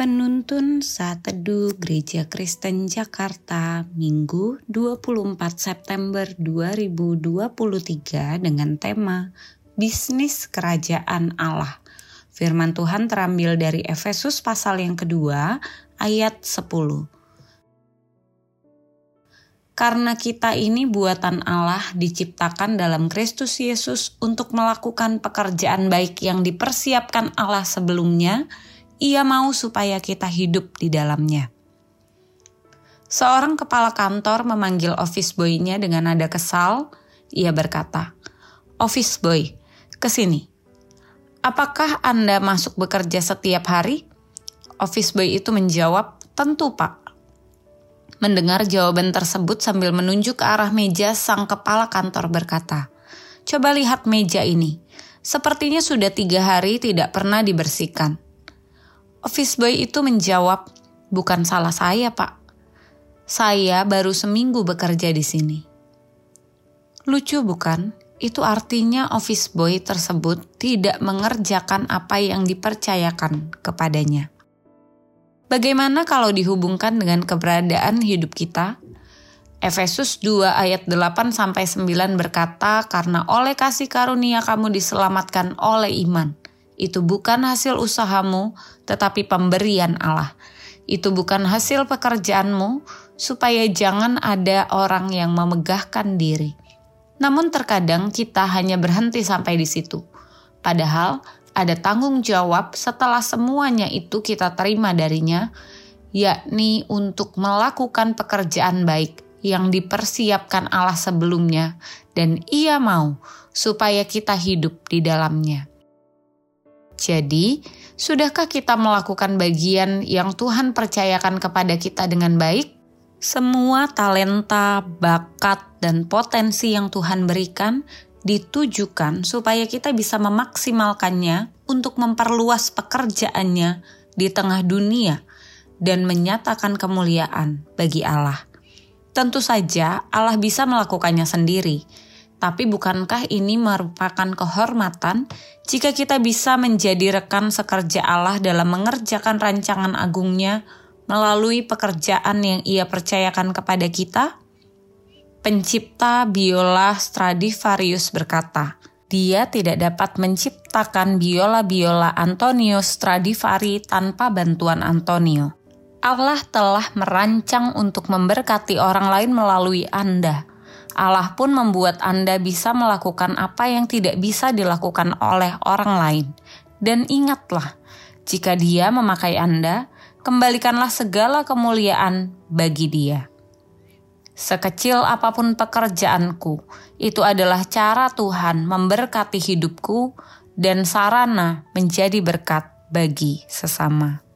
Penuntun Saat Teduh Gereja Kristen Jakarta, Minggu 24 September 2023 dengan tema Bisnis Kerajaan Allah. Firman Tuhan terambil dari Efesus pasal yang kedua, ayat 10. Karena kita ini buatan Allah, diciptakan dalam Kristus Yesus untuk melakukan pekerjaan baik yang dipersiapkan Allah sebelumnya, Ia mau supaya kita hidup di dalamnya. Seorang kepala kantor memanggil office boy-nya dengan nada kesal. Ia berkata, "Office boy, kesini. Apakah Anda masuk bekerja setiap hari?" Office boy itu menjawab, "Tentu, Pak." Mendengar jawaban tersebut sambil menunjuk ke arah meja, sang kepala kantor berkata, "Coba lihat meja ini. Sepertinya sudah 3 hari tidak pernah dibersihkan." Office boy itu menjawab, "Bukan salah saya, Pak. Saya baru seminggu bekerja di sini." Lucu bukan? Itu artinya office boy tersebut tidak mengerjakan apa yang dipercayakan kepadanya. Bagaimana kalau dihubungkan dengan keberadaan hidup kita? Efesus 2 ayat 8-9 berkata, "Karena oleh kasih karunia kamu diselamatkan oleh iman. Itu bukan hasil usahamu, tetapi pemberian Allah. Itu bukan hasil pekerjaanmu, supaya jangan ada orang yang memegahkan diri." Namun terkadang kita hanya berhenti sampai di situ. Padahal ada tanggung jawab setelah semuanya itu kita terima darinya, yakni untuk melakukan pekerjaan baik yang dipersiapkan Allah sebelumnya, dan Ia mau supaya kita hidup di dalamnya. Jadi, sudahkah kita melakukan bagian yang Tuhan percayakan kepada kita dengan baik? Semua talenta, bakat, dan potensi yang Tuhan berikan ditujukan supaya kita bisa memaksimalkannya untuk memperluas pekerjaannya di tengah dunia dan menyatakan kemuliaan bagi Allah. Tentu saja Allah bisa melakukannya sendiri. Tapi bukankah ini merupakan kehormatan jika kita bisa menjadi rekan sekerja Allah dalam mengerjakan rancangan agungnya melalui pekerjaan yang Ia percayakan kepada kita? Pencipta biola Stradivarius berkata, dia tidak dapat menciptakan biola-biola Antonio Stradivari tanpa bantuan Antonio. Allah telah merancang untuk memberkati orang lain melalui Anda. Allah pun membuat Anda bisa melakukan apa yang tidak bisa dilakukan oleh orang lain. Dan ingatlah, jika Dia memakai Anda, kembalikanlah segala kemuliaan bagi Dia. Sekecil apapun pekerjaanku, itu adalah cara Tuhan memberkati hidupku dan sarana menjadi berkat bagi sesama.